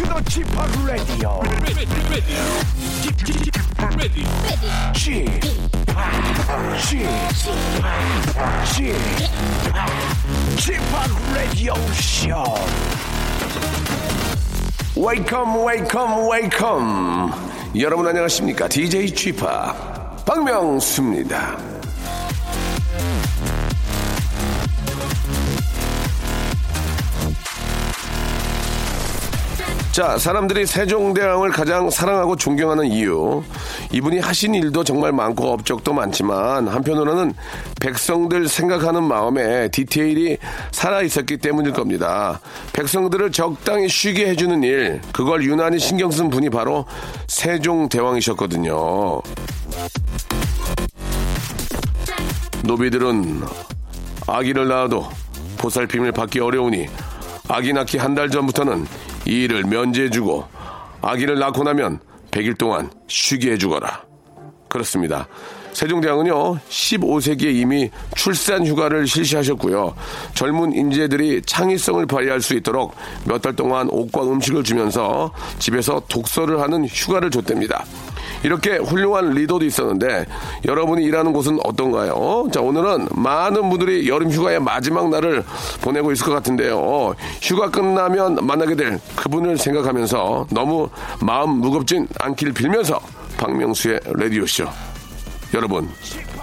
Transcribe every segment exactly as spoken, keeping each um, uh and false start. to the 지파 라디오 지파 라디오 쇼. Welcome, welcome, welcome. 여러분 안녕하십니까? 디제이 지파 박명수입니다. 자, 사람들이 세종대왕을 가장 사랑하고 존경하는 이유, 이분이 하신 일도 정말 많고 업적도 많지만 한편으로는 백성들 생각하는 마음에 디테일이 살아있었기 때문일 겁니다. 백성들을 적당히 쉬게 해주는 일, 그걸 유난히 신경 쓴 분이 바로 세종대왕이셨거든요. 노비들은 아기를 낳아도 보살핌을 받기 어려우니 아기 낳기 한 달 전부터는 이 일을 면제해주고 아기를 낳고 나면 백 일 동안 쉬게 해주거라. 그렇습니다. 세종대왕은요 십오 세기에 이미 출산휴가를 실시하셨고요, 젊은 인재들이 창의성을 발휘할 수 있도록 몇 달 동안 옷과 음식을 주면서 집에서 독서를 하는 휴가를 줬답니다. 이렇게 훌륭한 리더도 있었는데 여러분이 일하는 곳은 어떤가요? 자, 오늘은 많은 분들이 여름휴가의 마지막 날을 보내고 있을 것 같은데요, 휴가 끝나면 만나게 될 그분을 생각하면서 너무 마음 무겁진 않기를 빌면서 박명수의 라디오쇼, 여러분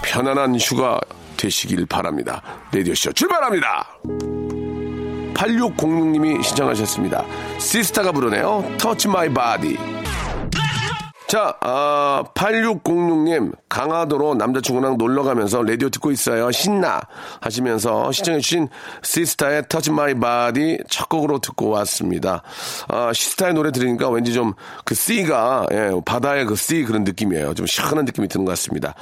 편안한 휴가 되시길 바랍니다. 라디오쇼 출발합니다. 팔육공육 님이 신청하셨습니다. 시스타가 부르네요. Touch my body. 자, 아, 팔육공육 님, 강화도로 남자친구랑 놀러가면서 라디오 듣고 있어요. 신나 하시면서 시청해주신 시스타의 Touch My Body 첫 곡으로 듣고 왔습니다. 아, 시스타의 노래 들으니까 왠지 좀 그 C가, 예, 바다의 그 C 그런 느낌이에요. 좀 시원한 느낌이 드는 것 같습니다.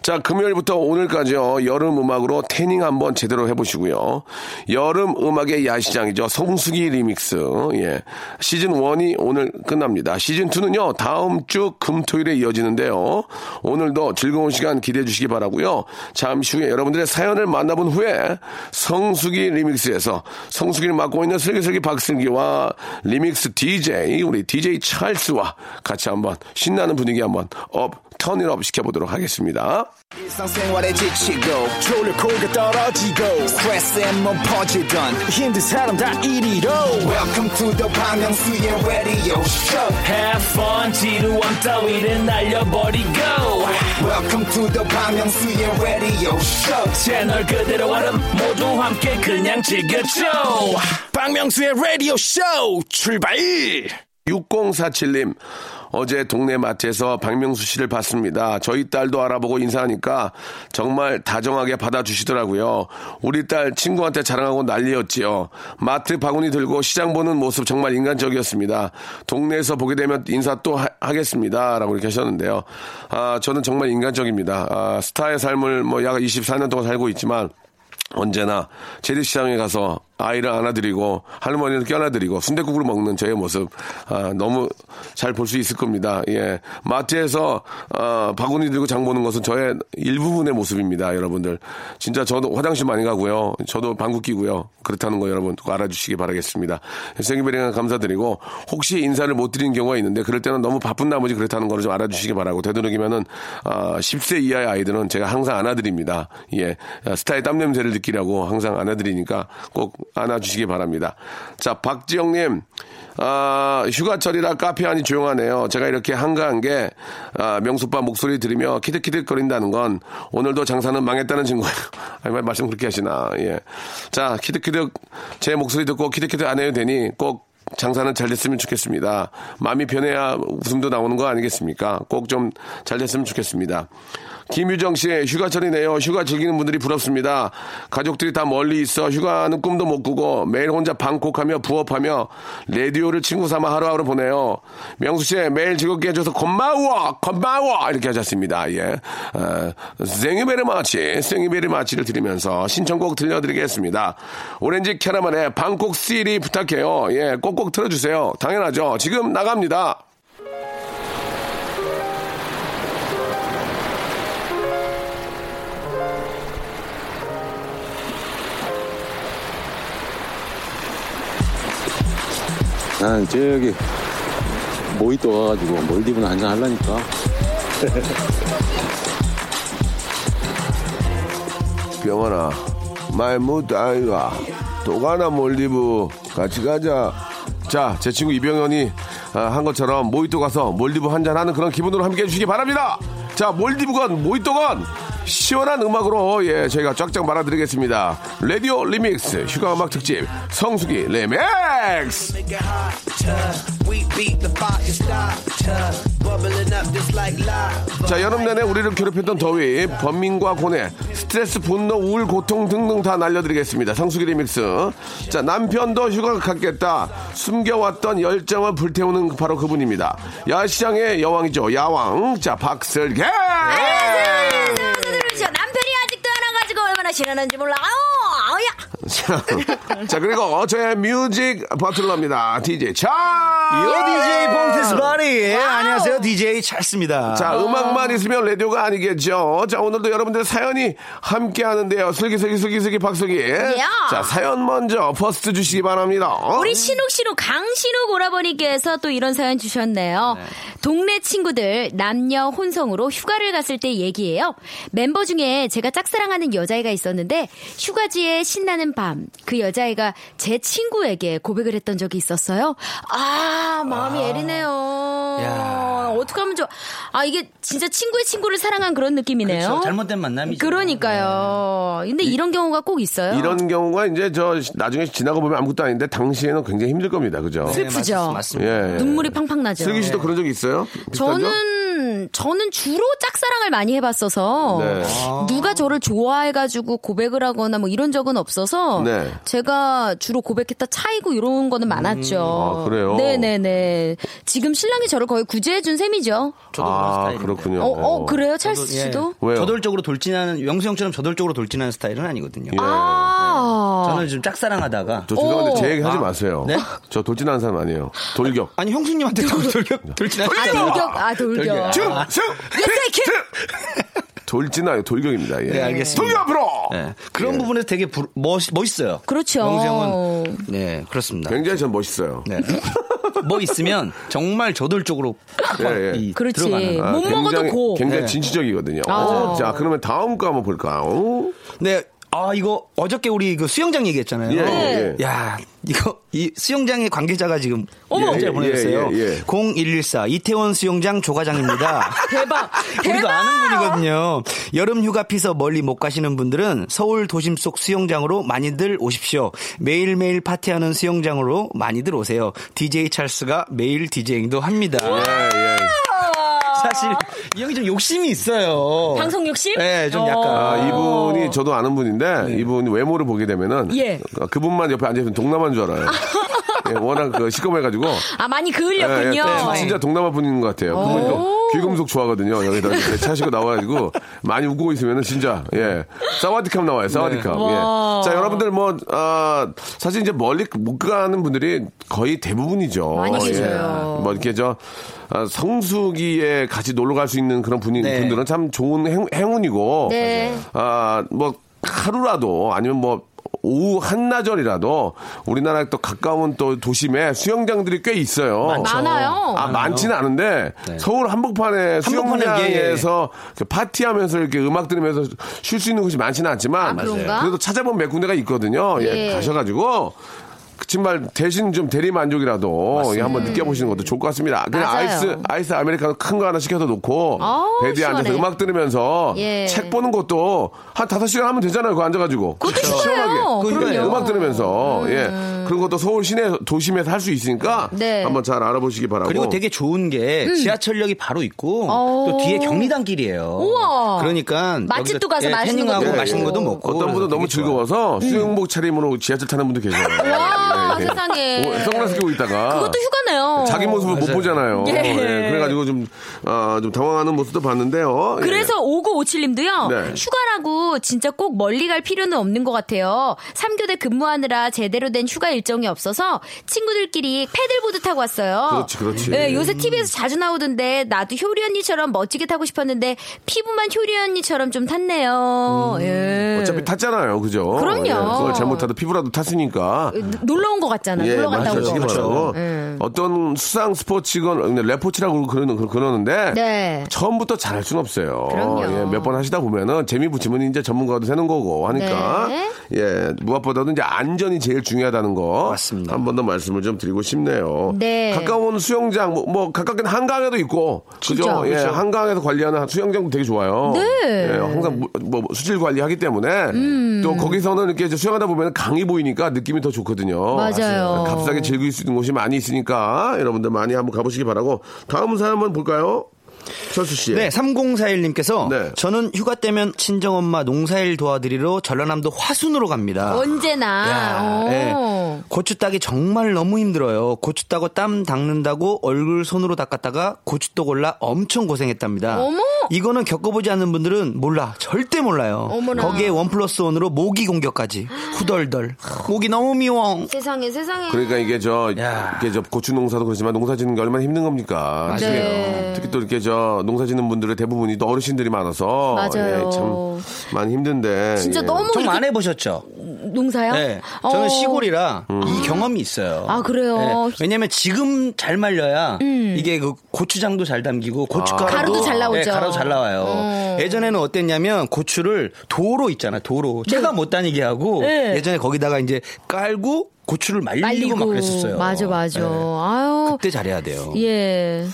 자, 금요일부터 오늘까지요, 여름 음악으로 태닝 한번 제대로 해보시고요. 여름 음악의 야시장이죠. 성수기 리믹스. 예. 시즌 원이 오늘 끝납니다. 시즌 투는요, 다음 주 금토일에 이어지는데요. 오늘도 즐거운 시간 기대해 주시기 바라고요. 잠시 후에 여러분들의 사연을 만나본 후에 성수기 리믹스에서 성수기를 맡고 있는 슬기슬기 박슬기와 리믹스 디제이 우리 디제이 찰스와 같이 한번 신나는 분위기 한번 업 턴업 시켜보도록 하겠습니다. 일상생활에 지치고 졸려 코가 떨어지고 스트레스에 몸 퍼지던 힘든 사람 다 이리로 Welcome to the 박명수의 radio show. Have fun 지루한 따위를 날려버리고 Welcome to the 박명수의 radio show. 채널 그대로 와름 모두 함께 그냥 즐겨줘. 박명수의 radio show 출발. 육공사칠 님, 어제 동네 마트에서 박명수 씨를 봤습니다. 저희 딸도 알아보고 인사하니까 정말 다정하게 받아주시더라고요. 우리 딸 친구한테 자랑하고 난리였지요. 마트 바구니 들고 시장 보는 모습 정말 인간적이었습니다. 동네에서 보게 되면 인사 또 하, 하겠습니다. 라고 이렇게 하셨는데요. 아, 저는 정말 인간적입니다. 아, 스타의 삶을 뭐 약 이십사 년 동안 살고 있지만 언제나 재래시장에 가서 아이를 안아드리고 할머니를 껴안아드리고 순댓국을 먹는 저의 모습, 아, 너무 잘 볼 수 있을 겁니다. 예, 마트에서 아, 바구니 들고 장 보는 것은 저의 일부분의 모습입니다. 여러분들 진짜 저도 화장실 많이 가고요, 저도 방구 끼고요, 그렇다는 거 여러분 알아주시기 바라겠습니다. 생일베리가 감사드리고 혹시 인사를 못 드린 경우가 있는데 그럴 때는 너무 바쁜 나머지 그렇다는 걸 좀 알아주시기 바라고, 되도록이면은 아, 십 세 이하의 아이들은 제가 항상 안아드립니다. 예, 스타의 땀 냄새를 느끼라고 항상 안아드리니까 꼭 안아주시기 바랍니다. 자, 박지영님, 아, 휴가철이라 카페 안이 조용하네요. 제가 이렇게 한가한 게, 아, 명수빠 목소리 들으며 키득키득거린다는 건 오늘도 장사는 망했다는 증거예요. 아니, 말씀 그렇게 하시나. 예. 자, 키득키득, 제 목소리 듣고 키득키득 안 해도 되니 꼭 장사는 잘 됐으면 좋겠습니다. 마음이 편해야 웃음도 나오는 거 아니겠습니까? 꼭 좀 잘 됐으면 좋겠습니다. 김유정 씨, 휴가철이네요. 휴가 즐기는 분들이 부럽습니다. 가족들이 다 멀리 있어 휴가는 꿈도 못 꾸고 매일 혼자 방콕하며 부업하며 라디오를 친구 삼아 하루하루 보내요. 명수 씨, 매일 즐겁게 해줘서 고마워, 고마워 이렇게 하셨습니다. 예, 생이베리마치, 생이베리마치를 드리면서 신청곡 들려드리겠습니다. 오렌지 캐러멜의 방콕 시리 부탁해요. 예, 꼭꼭 틀어주세요. 당연하죠. 지금 나갑니다. 난 저기 모히또 가가지고 몰디브나 한잔 하려니까. 병원아, 말 못하이와 또 가나 몰디브 같이 가자. 자, 제 친구 이병현이 한 것처럼 모히또 가서 몰디브 한잔 하는 그런 기분으로 함께해 주시기 바랍니다. 자, 몰디브건 모히또건 시원한 음악으로 예 저희가 쫙쫙 말아드리겠습니다. 라디오 리믹스 휴가 음악 특집 성수기 리믹스. 자, 여름 내내 우리를 괴롭혔던 더위, 범민과 고뇌, 스트레스, 분노, 우울, 고통 등등 다 날려드리겠습니다. 성수기 리믹스. 자, 남편도 휴가 갔겠다. 숨겨왔던 열정을 불태우는 바로 그분입니다. 야시장의 여왕이죠, 야왕. 자, 박슬기. 남편이 아직도 안 와가지고 얼마나 싫어하는지 몰라. 아우야. 자, 그리고 저의 뮤직 버틀러입니다. 디제이 찰스. 요 디제이 봉티스 바리. 안녕하세요, 디제이 찰스입니다. 자, 음악만 있으면 라디오가 아니겠죠. 자, 오늘도 여러분들 사연이 함께 하는데요. 슬기 슬기 슬기 슬기 박슬기. 야. 자, 사연 먼저 퍼스트 주시기 바랍니다. 어? 우리 신욱 씨로 강신욱 오라버니께서 또 이런 사연 주셨네요. 네. 동네 친구들 남녀 혼성으로 휴가를 갔을 때 얘기예요. 멤버 중에 제가 짝사랑하는 여자애가 있었는데 휴가지에 신나는 밤 그 여자애가 제 친구에게 고백을 했던 적이 있었어요. 아, 마음이 아, 애리네요. 야. 어떡하면 좋아. 아, 이게 진짜 친구의 친구를 사랑한 그런 느낌이네요. 그렇죠. 잘못된 만남이죠. 그러니까요. 네. 근데 이런 경우가 꼭 있어요. 이런 경우가 이제 저 나중에 지나고 보면 아무것도 아닌데 당시에는 굉장히 힘들 겁니다. 그죠? 슬프죠. 네, 맞습니다. 예, 예. 눈물이 팡팡 나죠. 슬기 씨도 네. 그런 적 있어요? 저는 적? 저는 주로 짝사랑을 많이 해봤어서 네. 누가 저를 좋아해가지고 고백을 하거나 뭐 이런 적은 없어서 네. 제가 주로 고백했다 차이고 이런 거는 많았죠. 음, 아, 그래요? 네네네. 지금 신랑이 저를 거의 구제해준 셈이죠. 저도 아, 그런 그렇군요. 어, 어 그래요? 찰스 씨도? 예. 저돌적으로 돌진하는 영수 형처럼 저돌적으로 돌진하는 스타일은 아니거든요. 예. 아~ 네. 저는 지금 짝사랑하다가 저 죄송한데 제 얘기 하지 마세요. 네? 저 돌진하는 사람 아니에요. 돌격. 아니 형수님한테 돌격 돌진하는 사람. 아, 돌격. 아, 돌격. 아, 중, 아, 중, 돌진아요, 돌격입니다. 예. 네, 알겠습니다. 돌격 앞으로. 네. 그런 예. 부분에서 되게 부, 멋 멋있어요. 그렇죠. 영수형은 네, 그렇습니다. 굉장히 전 멋있어요. 네. 뭐 있으면 정말 저돌적으로 예, 예. 그렇지. 들어가는. 아, 못 굉장히, 먹어도 고. 굉장히 진취적이거든요. 아. 자, 그러면 다음 거 한번 볼까요? 네. 아, 이거 어저께 우리 그 수영장 얘기했잖아요. 예, 예. 야, 이거 이 수영장의 관계자가 지금 문자를 보내셨어요. 예, 예, 예. 공일일사 이태원 수영장 조과장입니다. 대박. 우리도 대박! 아는 분이거든요. 여름 휴가 피서 멀리 못 가시는 분들은 서울 도심 속 수영장으로 많이들 오십시오. 매일매일 파티하는 수영장으로 많이들 오세요. 디제이 찰스가 매일 디제잉도 합니다. 예, 예. 사실 이 형이 좀 욕심이 있어요. 방송 욕심? 네, 좀 약간. 아, 이분이 저도 아는 분인데 네. 이분이 외모를 보게 되면은 예. 그분만 옆에 앉아 있으면 동남아인 줄 알아요. 예, 워낙 그 시커매가지고. 아, 많이 그으렸군요. 예, 예, 진짜 동남아 분인 것 같아요. 그분도 귀금속 좋아하거든요. 여기다 차시고 나와가지고 많이 웃고 있으면은 진짜 예 사와디캄 나와요. 사와디캄. 네. 예. 자, 여러분들 뭐 아, 사실 이제 멀리 못 가는 분들이 거의 대부분이죠. 많이 계세요. 예. 뭐 이렇게 저. 아, 성수기에 같이 놀러 갈 수 있는 그런 분이, 네. 분들은 참 좋은 행, 행운이고, 네. 아, 뭐, 하루라도, 아니면 뭐, 오후 한나절이라도 우리나라 또 가까운 또 도심에 수영장들이 꽤 있어요. 많죠. 많아요. 아, 많지는 않은데 네. 서울 한복판에 수영장에서 예. 파티하면서 이렇게 음악 들으면서 쉴 수 있는 곳이 많지는 않지만, 아, 그래도 찾아본 몇 군데가 있거든요. 예, 예. 가셔가지고. 정말 대신 좀 대리 만족이라도 예, 한번 느껴보시는 것도 좋을 것 같습니다. 그냥 맞아요. 아이스 아이스 아메리카노 큰 거 하나 시켜서 놓고 베드에 앉아서 음악 들으면서 예. 책 보는 것도 한 다섯 시간 하면 되잖아요. 그거 앉아가지고 그것도 시원하게 그러니까 음악 들으면서 음. 예, 그런 것도 서울 시내 도심에서 할 수 있으니까 네. 한번 잘 알아보시기 바라고. 그리고 되게 좋은 게 음. 지하철역이 바로 있고 오. 또 뒤에 경리단길이에요. 우와. 그러니까 맛집도 가서 예, 맛있는 것도 예, 맛있는 것도 먹고. 어떤 분은 너무 즐거워서 음. 수영복 차림으로 지하철 타는 분도 계세요. 아, 네. 세상에. 선글라스 끼고 있다가. 그것도 휴가네요. 자기 모습을 맞아요. 못 보잖아요. 예. 예. 그래가지고 좀, 아, 좀 당황하는 모습도 봤는데요. 그래서 예. 오구오칠님도요. 네. 휴가라고 진짜 꼭 멀리 갈 필요는 없는 것 같아요. 삼교대 근무하느라 제대로 된 휴가 일정이 없어서 친구들끼리 패들보드 타고 왔어요. 그렇지, 그렇지. 네, 요새 티비에서 자주 나오던데 나도 효리 언니처럼 멋지게 타고 싶었는데 피부만 효리 언니처럼 좀 탔네요. 음. 예. 어차피 탔잖아요, 그죠? 그럼요. 예, 그걸 잘못하도 피부라도 탔으니까. 놀러 온 것 같잖아요. 예, 놀러 갔다 온 것 같아요. 음. 어떤 수상 스포츠건 레포츠라고 그러는 그러는데 네. 처음부터 잘할 수는 없어요. 예, 몇 번 하시다 보면은 재미 붙이면 이제 전문가도 되는 거고 하니까 네. 예 무엇보다도 이제 안전이 제일 중요하다는 거 맞습니다. 한 번 더 말씀을 좀 드리고 싶네요. 네. 가까운 수영장 뭐, 뭐 가깝긴 한강에도 있고 그죠? 예, 한강에서 관리하는 수영장도 되게 좋아요. 네. 예, 항상 뭐, 뭐 수질 관리하기 때문에 음. 또 거기서는 이렇게 수영하다 보면 강이 보이니까 느낌이 더 좋거든요. 맞아요. 값싸게 즐길 수 있는 곳이 많이 있으니까 여러분들 많이 한번 가보시기 바라고 다음 사연 한번 볼까요? 철수 씨. 네, 삼공사일 님께서 네. 저는 휴가 때면 친정엄마 농사일 도와드리러 전라남도 화순으로 갑니다. 언제나. 네. 고추 따기 정말 너무 힘들어요. 고추 따고 땀 닦는다고 얼굴 손으로 닦았다가 고추도 골라 엄청 고생했답니다. 어머. 이거는 겪어보지 않는 분들은 몰라. 절대 몰라요. 어머나. 거기에 원 플러스 원으로 모기 공격까지. 후덜덜. 모기 너무 미워. 세상에 세상에. 그러니까 이게 저, 이게 저 고추 농사도 그렇지만 농사 짓는 게 얼마나 힘든 겁니까. 네. 특히 또 이렇게 저 농사 짓는 분들의 대부분이 또 어르신들이 많아서 맞아요. 예, 참 많이 힘든데 진짜 예. 너무 좀 안 해보셨죠? 농사요? 네. 저는 어... 시골이라 음. 이 경험이 있어요. 아 그래요? 네. 왜냐면 지금 잘 말려야 음. 이게 그 고추장도 잘 담기고 고춧가루도 아. 가루도 잘 나오죠. 네, 가루 잘 나와요. 음. 예전에는 어땠냐면 고추를 도로 있잖아요. 도로 차가 네. 못 다니게 하고 네. 예전에 거기다가 이제 깔고 고추를 말리고, 말리고 막 그랬었어요. 맞아, 맞아. 네. 아유. 그때 잘해야 돼요. 예.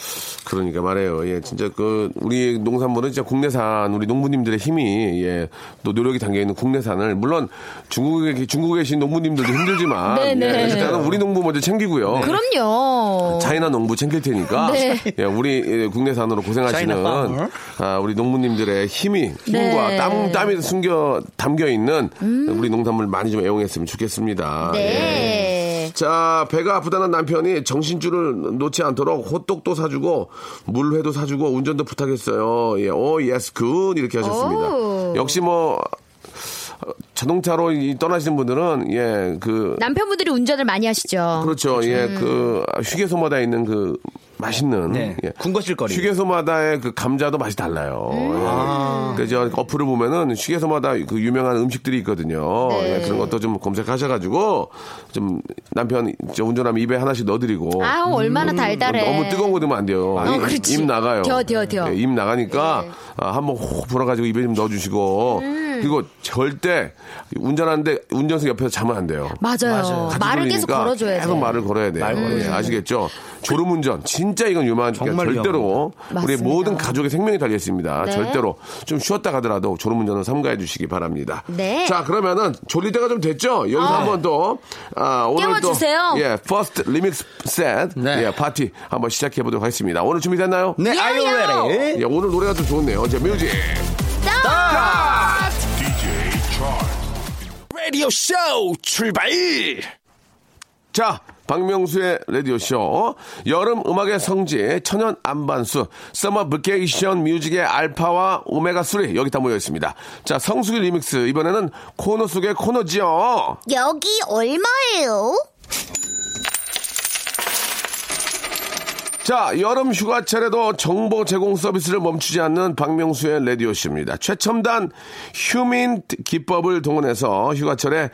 그러니까 말해요. 예, 진짜 그 우리 농산물은 진짜 국내산 우리 농부님들의 힘이 예, 또 노력이 담겨 있는 국내산을 물론 중국에 중국에 계신 농부님들도 힘들지만 예, 일단은 우리 농부 먼저 챙기고요. 네. 그럼요. 차이나 농부 챙길 테니까 네. 예, 우리 국내산으로 고생하시는 아, 우리 농부님들의 힘이 힘과 네. 땀 땀이 숨겨 담겨 있는 음. 우리 농산물 많이 좀 애용했으면 좋겠습니다. 네. 예. 네. 자, 배가 아프다는 남편이 정신줄을 놓지 않도록 호떡도 사주고 물회도 사주고 운전도 부탁했어요. 예, 오 예스 굿 이렇게 하셨습니다. 오. 역시 뭐 자동차로 떠나시는 분들은 예, 그 남편분들이 운전을 많이 하시죠. 그렇죠. 예, 음. 그 휴게소마다 있는 그 맛있는 네. 예. 군것질거리 휴게소마다의 그 감자도 맛이 달라요. 음. 아. 그래서 어플을 보면은 휴게소마다 그 유명한 음식들이 있거든요. 네. 예. 그런 것도 좀 검색하셔가지고 좀 남편 운전하면 입에 하나씩 넣어드리고. 아 음. 얼마나 달달해. 너무 뜨거운 거 넣으면 안 돼요. 어, 그렇지. 입 나가요. 튀어 튀어 튀어. 예. 입 나가니까 네. 아, 한번 호 불어가지고 입에 좀 넣어주시고. 음. 그리고 절대 운전하는데 운전석 옆에서 자면 안 돼요. 맞아요. 맞아요. 말을 계속 걸어줘야 돼요. 계속 말을 걸어야 돼요. 음. 예. 아시겠죠? 졸음운전 진짜 이건 유명한 절대로 위험해. 우리 맞습니다. 모든 가족의 생명이 달려 있습니다. 네. 절대로 좀 쉬었다 가더라도 졸음운전은 삼가해 주시기 바랍니다. 네. 자 그러면은 졸릴 때가 좀 됐죠? 여기서 아. 한번 또 아, 오늘 또 예, 퍼스트 리믹스 셋 네. 예, 파티 한번 시작해 보도록 하겠습니다. 오늘 준비됐나요? 네. Are you ready? 예, 오늘 노래가 또 좋네요. 이제 뮤직 스타트 디제이 찰스 라디오 쇼 출발. 자. 박명수의 라디오쇼 여름 음악의 성지 천연 안반수 서머 베케이션 뮤직의 알파와 오메가삼 여기 다 모여있습니다. 자 성수기 리믹스 이번에는 코너 속의 코너지요. 여기 얼마예요? 자 여름 휴가철에도 정보 제공 서비스를 멈추지 않는 박명수의 라디오쇼입니다. 최첨단 휴민 기법을 동원해서 휴가철에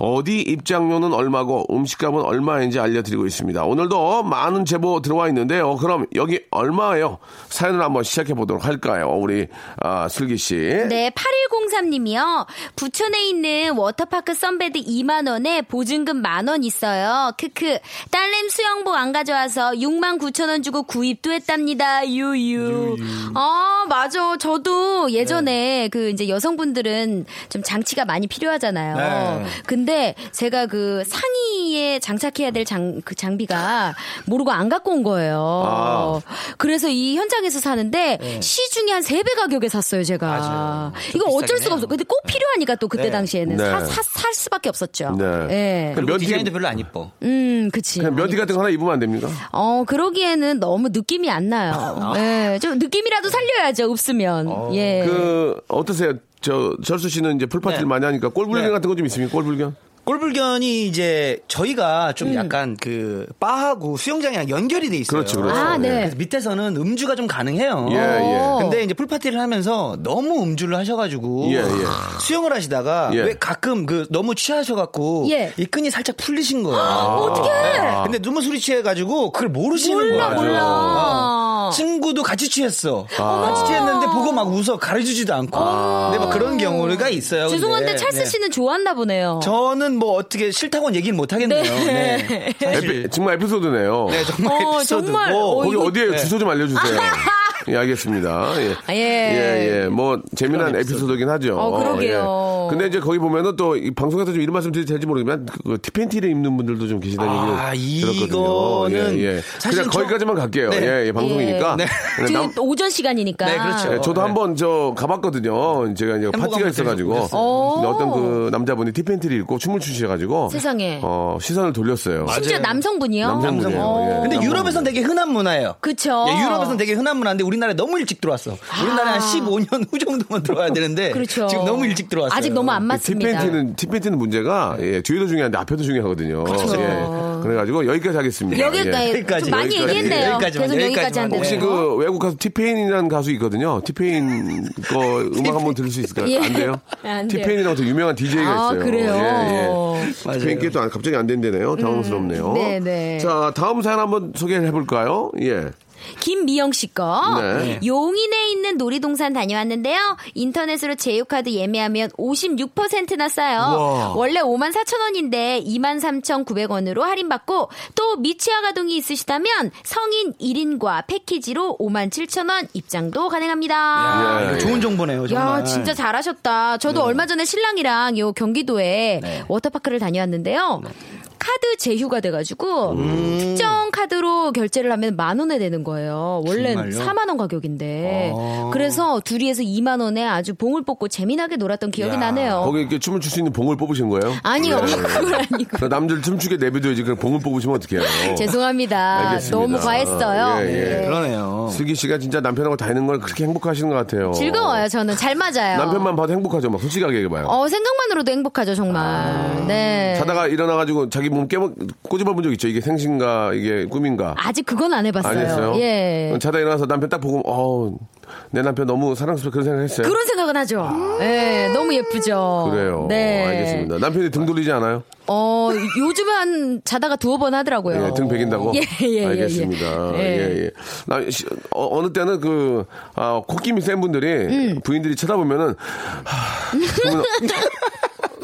어디 입장료는 얼마고 음식값은 얼마인지 알려드리고 있습니다. 오늘도 많은 제보 들어와 있는데요. 그럼 여기 얼마예요? 사연을 한번 시작해보도록 할까요? 우리 아, 슬기씨. 네. 팔일공삼 님이요. 부천에 있는 워터파크 선베드 이만 원에 보증금 만 원 있어요. 크크. 딸님 수영복 안 가져와서 육만 구천 원 주고 구입도 했답니다. 유유. 아 맞아. 저도 예전에 네. 그 이제 여성분들은 좀 장치가 많이 필요하잖아요. 네. 근데 근데 제가 그 상의에 장착해야 될 장, 그 장비가 모르고 안 갖고 온 거예요. 아. 그래서 이 현장에서 사는데 네. 시중에 한 세 배 가격에 샀어요, 제가. 이거 어쩔 수가 없어. 근데 꼭 필요하니까 또 그때 네. 당시에는 네. 사, 사, 살 수밖에 없었죠. 네. 네. 면티 디자인도 별로 안 이뻐. 음, 그치. 그냥 면티 같은 거 하나 입으면 안 됩니까? 어, 그러기에는 너무 느낌이 안 나요. 예. 네. 좀 느낌이라도 살려야죠, 없으면. 어. 예. 그, 어떠세요? 저, 절수 씨는 이제 풀파티를 네. 많이 하니까 꼴불견 네. 같은 거 좀 있습니까? 꼴불견? 꼴불견이 이제 저희가 좀 음. 약간 그 바하고 수영장이랑 연결이 돼 있어요. 그렇죠, 그렇죠. 아, 네. 그래서 밑에서는 음주가 좀 가능해요. 예, 예. 근데 이제 풀파티를 하면서 너무 음주를 하셔가지고 예, 예. 수영을 하시다가 예. 왜 가끔 그 너무 취하셔갖고 예. 이 끈이 살짝 풀리신 거예요. 아, 어떡해. 아. 근데 너무 술이 취해가지고 그걸 모르시는 몰라, 거예요. 몰라, 몰라. 어. 친구도 같이 취했어. 아. 같이 취했는데 보고 막 웃어 가르쳐주지도 않고. 아. 근데 막 그런 경우가 있어요. 죄송한데 근데. 찰스 씨는 네. 좋아한다 보네요. 저는 뭐 어떻게 싫다고는 얘기는 못하겠네요. 네. 네. 에피, 정말 에피소드네요. 네, 정말 어, 에피소드고. 어, 거기 이거... 어디에 주소 좀 알려주세요. 예, 알겠습니다. 예. 아, 예. 예, 예. 뭐, 재미난 에피소드긴 하죠. 어, 그러게요. 예. 근데 이제 거기 보면은 또, 이 방송에서 좀 이런 말씀 드려도 될지 모르지만, 그, 티팬티를 입는 분들도 좀 계시다는 얘기를 아, 들었거든요. 이거는. 예, 예. 사실. 그냥 저... 거기까지만 갈게요. 네. 예, 예. 방송이니까. 예. 네. 지금 오전 시간이니까. 네, 그렇죠. 예, 저도 네. 한번 저, 가봤거든요. 제가 이제 파티가 있어가지고. 어떤 그, 남자분이 티팬티를 입고 춤을 추셔가지고. 세상에. 어, 시선을 돌렸어요. 심지어 남성분이요? 남성분이요. 남성. 예. 근데 유럽에선 되게 흔한 문화예요. 그쵸. 예, 유럽에선 되게 흔한 문화인데, 우리 우리나라에 너무 일찍 들어왔어. 아. 우리나라에 한 십오 년 후 정도만 들어와야 되는데 그렇죠. 지금 너무 일찍 들어왔어요. 아직 너무 안 맞습니다. 티팬티는, 티팬티는 문제가 예, 뒤에도 중요한데 앞에도 중요하거든요. 그렇죠. 예, 그래가지고 여기까지 하겠습니다. 여기까지. 예. 여기까지. 많이 얘기했네요. 여기까지. 계속 여기까지 한대요. 혹시 그 외국 가수 티페인이라는 가수 있거든요. 티페인 거 음악 한번 들을 수 있을까요? 예. 안 돼요? 안 돼요. 티페인이라고 또 유명한 디제이가 아, 있어요. 그래요? 예, 예. 티페인께 또 갑자기 안 된대네요. 당황스럽네요. 음, 네네. 자, 다음 사연 한번 소개를 해볼까요? 예. 김미영 씨 거. 네. 용인에 있는 놀이동산 다녀왔는데요. 인터넷으로 제휴카드 예매하면 오십육 퍼센트나 싸요. 우와. 원래 오만 사천 원인데 이만 삼천구백 원으로 할인받고 또 미취아 가동이 있으시다면 성인 일 인과 패키지로 오만 칠천 원 입장도 가능합니다. 야, 예. 좋은 정보네요. 정말. 야, 진짜 잘하셨다. 저도 네. 얼마 전에 신랑이랑 요 경기도에 네. 워터파크를 다녀왔는데요. 네. 카드 제휴가 돼가지고 음. 특정 카드로 결제를 하면 만 원에 되는 거예요. 원래는 사만 원 가격인데 아. 그래서 둘이에서 이만 원에 아주 봉을 뽑고 재미나게 놀았던 기억이 야. 나네요. 거기 이렇게 춤을 출 수 있는 봉을 뽑으신 거예요? 아니요. 네. 그건 아니고. 남들 춤추게 내비둬야지 그냥 봉을 뽑으시면 어떡해요. 죄송합니다. 알겠습니다. 너무 과했어요. 예, 예. 예. 그러네요. 슬기 씨가 진짜 남편하고 다니는 걸 그렇게 행복하시는 것 같아요. 즐거워요. 저는 잘 맞아요. 남편만 봐도 행복하죠. 막 솔직하게 얘기해봐요. 어, 생각만으로도 행복하죠. 정말. 아. 네. 자다가 일어나가지고 자기 몸 깨먹 꼬집어 본 적 있죠? 이게 생신가 이게 꿈인가? 아직 그건 안 해봤어요. 안 했어요? 예. 자다 일어나서 남편 딱 보고 어, 내 남편 너무 사랑스럽다 그런 생각 했어요? 그런 생각은 하죠. 아. 예, 너무 예쁘죠. 그래요. 네. 알겠습니다. 남편이 등 돌리지 않아요? 어, 요즘은 한 자다가 두어 번 하더라고요. 예, 등 베긴다고? 예, 예, 알겠습니다. 예, 예. 예, 예. 나, 시, 어, 어느 때는 그, 아, 콧김이 센 분들이 음. 부인들이 쳐다보면은 하, 보면,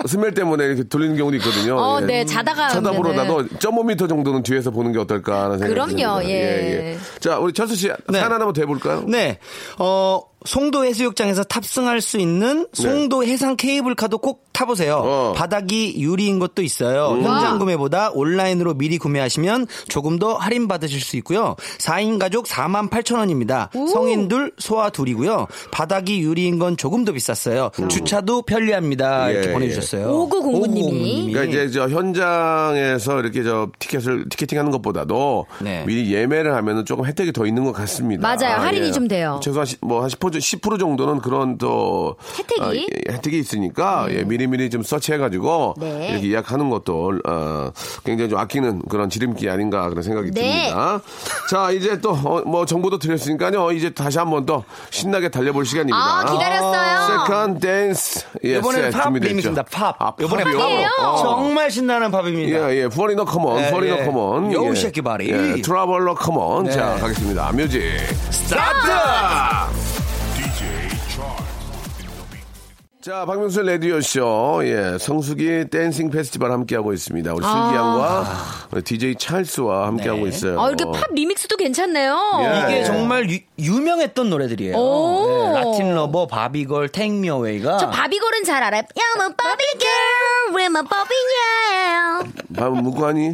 스멜 때문에 이렇게 돌리는 경우도 있거든요. 어, 예. 네, 자다가 쳐다보러다도 일 점 오 미터 정도는 뒤에서 보는 게 어떨까라는 생각이 듭니다. 그럼요, 예. 예, 예. 자, 우리 철수 씨, 네. 사연 하나만 더 해볼까요? 네, 어. 송도 해수욕장에서 탑승할 수 있는 송도 네. 해상 케이블카도 꼭 타보세요. 어. 바닥이 유리인 것도 있어요. 음. 현장 구매보다 온라인으로 미리 구매하시면 조금 더 할인 받으실 수 있고요. 사 인 가족 사만 팔천 원입니다. 오. 성인 둘, 소아 둘이고요. 바닥이 유리인 건 조금 더 비쌌어요. 음. 주차도 편리합니다. 예. 이렇게 보내주셨어요. 오구공구 님이. 그러니까 이제 저 현장에서 이렇게 저 티켓을 티켓팅하는 것보다도 네. 미리 예매를 하면은 조금 혜택이 더 있는 것 같습니다. 맞아요. 할인이 아, 예. 좀 돼요. 최소한 뭐 한 십 퍼센트 십 퍼센트 정도는 그런 또 혜택이, 아, 예, 혜택이 있으니까 네. 예, 미리미리 좀 서치해가지고 네. 이렇게 예약하는 것도 어, 굉장히 좀 아끼는 그런 지름길 아닌가 그런 생각이 네. 듭니다. 자, 이제 또 뭐 어, 정보도 드렸으니까요. 이제 다시 한번 더 신나게 달려볼 시간입니다. 아, 기다렸어요. 세컨 댄스. 예, 이번에는 팝 준비됐습니다. 팝. 아, 이번에 팝이에요? 어. 정말 신나는 팝입니다. 예, 예. 푸어리너 커먼, 예, 푸어리너 예. 커먼. 여우 쉐키 바리. 예, 트러블러 커먼. 네. 자, 가겠습니다. 뮤직 스타트! 자, 박명수 라디오쇼, 예, 성수기 댄싱 페스티벌 함께하고 있습니다. 우리 아~ 슬기 양과 우리 디제이 찰스와 함께하고 네. 있어요. 아, 이렇게 팝 리믹스도 괜찮네요. 예. 이게 정말 유, 유명했던 노래들이에요. 네. 라틴 러버, 바비걸, Take Me Away가. 저 바비걸은 잘 알아요. I'm a 바비걸, I'm a 바비걸. 밥은 묵고 하니?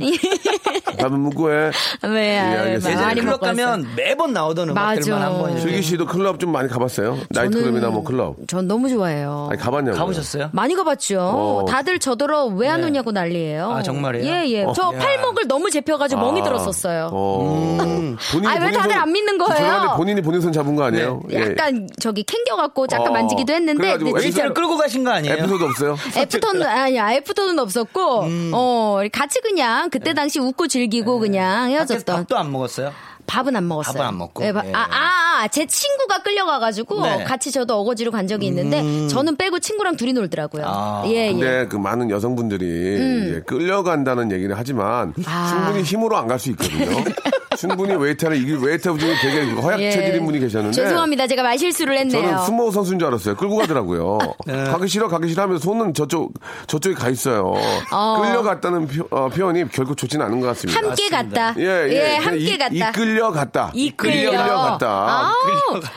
밥은 묵고 해. 네, 알겠어요. 예전에 클럽 가면 매번 나오던 음악들만 한 번. 슬기 씨도 클럽 좀 많이 가봤어요? 나이트클럽이나 뭐 클럽. 전 너무 좋아해요. 아니, 가봤냐고요? 가보셨어요? 많이 가봤죠. 어. 다들 저더러 왜 안 네. 오냐고 난리예요. 아, 정말이에요? 예, 예. 어. 저 야. 팔목을 너무 재펴가지고 아. 멍이 들었었어요. 어. 음. 아, 왜 다들 안 믿는 거예요? 본인이 본인 손 잡은 거 아니에요? 네. 약간 예. 저기 캥겨갖고 잠깐 어. 만지기도 했는데. 에이스를 끌고 가신 거 아니에요? 에피소드 없어요? 애프터는, 아니야, 애프터는 없었고, 음. 어, 같이 그냥 그때 당시 네. 웃고 즐기고 네. 그냥 헤어졌던. 밥도 안 먹었어요? 밥은 안 먹었어요. 밥은 안 먹고. 네, 바, 예. 아, 아, 아, 제 친구가 끌려가가지고 네. 같이 저도 어거지로 간 적이 있는데 음. 저는 빼고 친구랑 둘이 놀더라고요. 아. 예, 근데 예. 그 많은 여성분들이 음. 예, 끌려간다는 얘기를 하지만 아. 충분히 힘으로 안 갈 수 있거든요. 충분히 웨이터를 이길 웨이터 중에 되게 허약 예. 체질인 분이 계셨는데 죄송합니다. 제가 말실수를 했네요. 저는 스모어 선수인 줄 알았어요. 끌고 가더라고요. 네. 가기 싫어 가기 싫어 하면서 손은 저쪽, 저쪽에 가 있어요. 어. 끌려갔다는 표, 어, 표현이 결코 좋지는 않은 것 같습니다. 함께 맞습니다. 갔다. 예, 예. 예 함께 이, 갔다. 이끌려갔다. 이끌려. 이끌려갔다.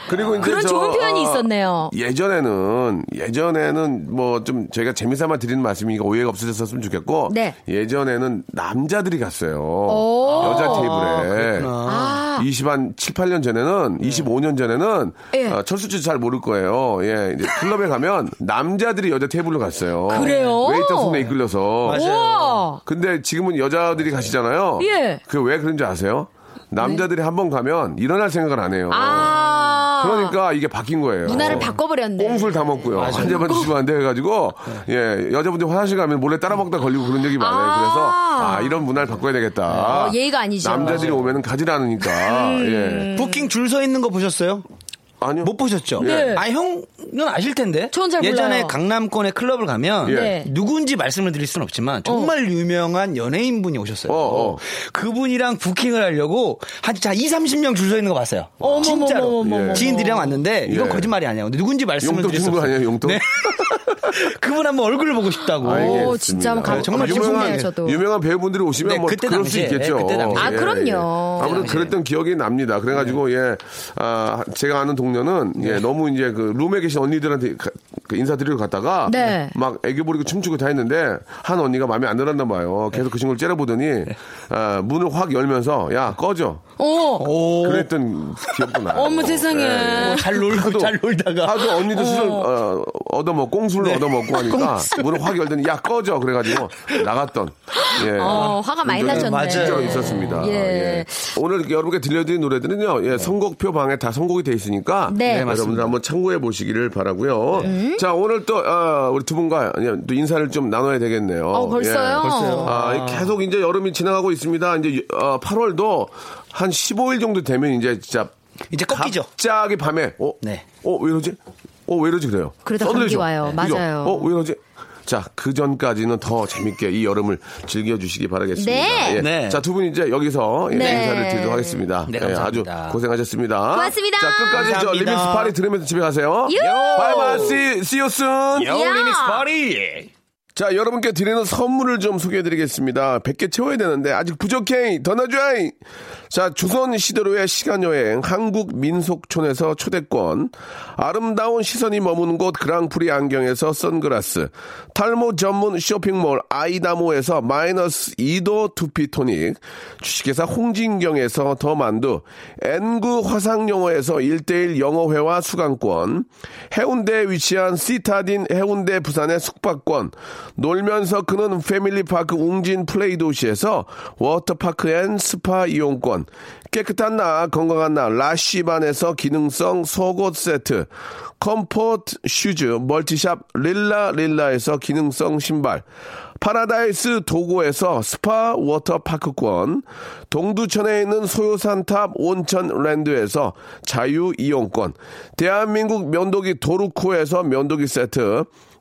그리고 이제 그런 저, 좋은 표현이 어, 있었네요. 예전에는 예전에는 뭐 좀 제가 재미삼아 드리는 말씀이니까 오해가 없으셨으면 좋겠고 네. 예전에는 남자들이 갔어요. 오. 여자 테이블에. 아. 이십 한 칠, 팔 년 전에는 네. 이십오 년 전에는 네. 어, 철수지 잘 모를 거예요. 예, 이제 클럽에 가면 남자들이 여자 테이블로 갔어요. 그래요? 웨이터 손에 이끌려서. 맞아요. 근데 지금은 여자들이 가시잖아요. 예. 그게 왜 그런지 아세요? 남자들이 네. 한번 가면 일어날 생각을 안 해요. 아~ 그러니까 이게 바뀐 거예요. 문화를 바꿔버렸네. 꽁술 다 먹고요. 한 잔만 드시면 안 돼 해가지고 예 여자분들 화장실 가면 몰래 따라 먹다 걸리고 그런 적이 많아요. 아~ 그래서 아 이런 문화를 바꿔야 되겠다. 어, 예의가 아니죠. 남자들이 오면은 가지라니까. 음~ 예. 부킹 줄 서 있는 거 보셨어요? 아니요. 못 보셨죠? 네. 아, 형은 아실 텐데. 저는 잘 몰라요. 예전에 강남권의 클럽을 가면 네. 누군지 말씀을 드릴 수는 없지만 정말 어. 유명한 연예인분이 오셨어요. 어, 어. 그분이랑 부킹을 하려고 한 이, 삼십 명 줄 서 있는 거 봤어요. 어머머머머머. 진짜로. 예. 지인들이랑 왔는데 이건 예. 거짓말이 아니야. 누군지 말씀을 드릴 수 없어요. 용돈 준 거 아니에요? 용돈? 네. 그분 한번 얼굴을 보고 싶다고. 오, 진짜 한번 가고 정말 유명한, 저도. 유명한 배우분들이 오시면 네, 뭐 그때 그럴 당시에, 수 있겠죠. 네, 그때 당시에. 아, 그럼요. 예, 예. 아무래도 그랬던 기억이 납니다. 그래가지고 네. 예, 아, 제가 아는 동네 는 예, 네. 너무 이제 그 룸에 계신 언니들한테 가, 그 인사드리러 갔다가 네. 막 애교 부리고 춤추고 다 했는데 한 언니가 마음에 안 들었나 봐요. 계속 그 친구를 째려보더니 네. 아, 문을 확 열면서 야 꺼져. 오. 그랬던 기억도 나요. 어머 세상에. 예, 예. 잘 놀고 하도, 잘 놀다가 하도 언니도 술을 어, 얻어먹고 꽁술을 네. 얻어먹고 하니까 문을 확 열더니 야 꺼져 그래가지고 나갔던. 예. 어, 화가 많이 나셨네. 진짜 있었습니다. 예. 예. 오늘 여러분께 들려드린 노래들은요 예, 선곡표 방에 다 선곡이 돼 있으니까. 네, 네 여러분들 한번 참고해 보시길 바라고요. 네. 자 오늘 또 어, 우리 두 분과 또 인사를 좀 나눠야 되겠네요. 어, 벌써요? 예. 벌써요. 아, 계속 이제 여름이 지나가고 있습니다. 이제 어, 팔월도 한 십오 일 정도 되면 이제 진짜 이제 꺾이죠. 갑자기 밤에 어, 네. 어, 왜 이러지? 어, 왜 이러지 그래요? 그러다 감기 와요. 네. 맞아요. 어, 왜 이러지? 자, 그 전까지는 더 재밌게 이 여름을 즐겨주시기 바라겠습니다. 네. 예. 네. 자, 두 분 이제 여기서 예, 네. 인사를 드리도록 하겠습니다. 네, 감사합니다. 예, 아주 고생하셨습니다. 고맙습니다. 자, 끝까지 감사합니다. 저 리믹스 파리 들으면서 집에 가세요. 바이바이. See, see you soon. 요 리믹스 파리. 자, 여러분께 드리는 선물을 좀 소개해드리겠습니다. 백 개 채워야 되는데 아직 부족해. 더 넣어줘야. 자, 조선시대로의 시간여행 한국 민속촌에서 초대권, 아름다운 시선이 머무는 곳 그랑프리 안경에서 선글라스, 탈모 전문 쇼핑몰 아이다모에서 마이너스 이 도 두피토닉, 주식회사 홍진경에서 더만두, 엔 나인 화상영어에서 일 대일 영어회화 수강권, 해운대에 위치한 시타딘 해운대 부산의 숙박권, 놀면서 크는 패밀리파크 웅진 플레이 도시에서 워터파크 앤 스파 이용권, 깨끗한 나 건강한 나 라쉬반에서 기능성 속옷 세트, 컴포트 슈즈 멀티샵 릴라 릴라에서 기능성 신발, 파라다이스 도고에서 스파 워터파크권, 동두천에 있는 소요산탑 온천랜드에서 자유이용권, 대한민국 면도기 도루코에서 면도기 세트,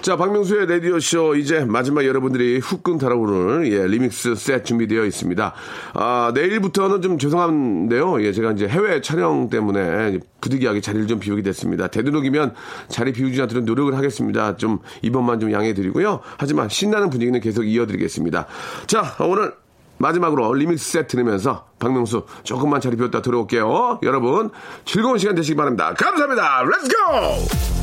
자, 박명수의 라디오쇼 이제 마지막 여러분들이 후끈 달아오를 예, 리믹스 셋 준비되어 있습니다. 아, 내일부터는 좀 죄송한데요. 예, 제가 이제 해외 촬영 때문에 부득이하게 자리를 좀 비우게 됐습니다. 되도록이면 자리 비우지 않도록 노력을 하겠습니다. 좀 이번만 좀 양해해 드리고요. 하지만 신나는 분위기는 계속 이어드리겠습니다. 자, 오늘 마지막으로 리믹스 셋 들으면서 박명수 조금만 자리 비웠다 들어올게요. 여러분 즐거운 시간 되시기 바랍니다. 감사합니다. 렛츠고!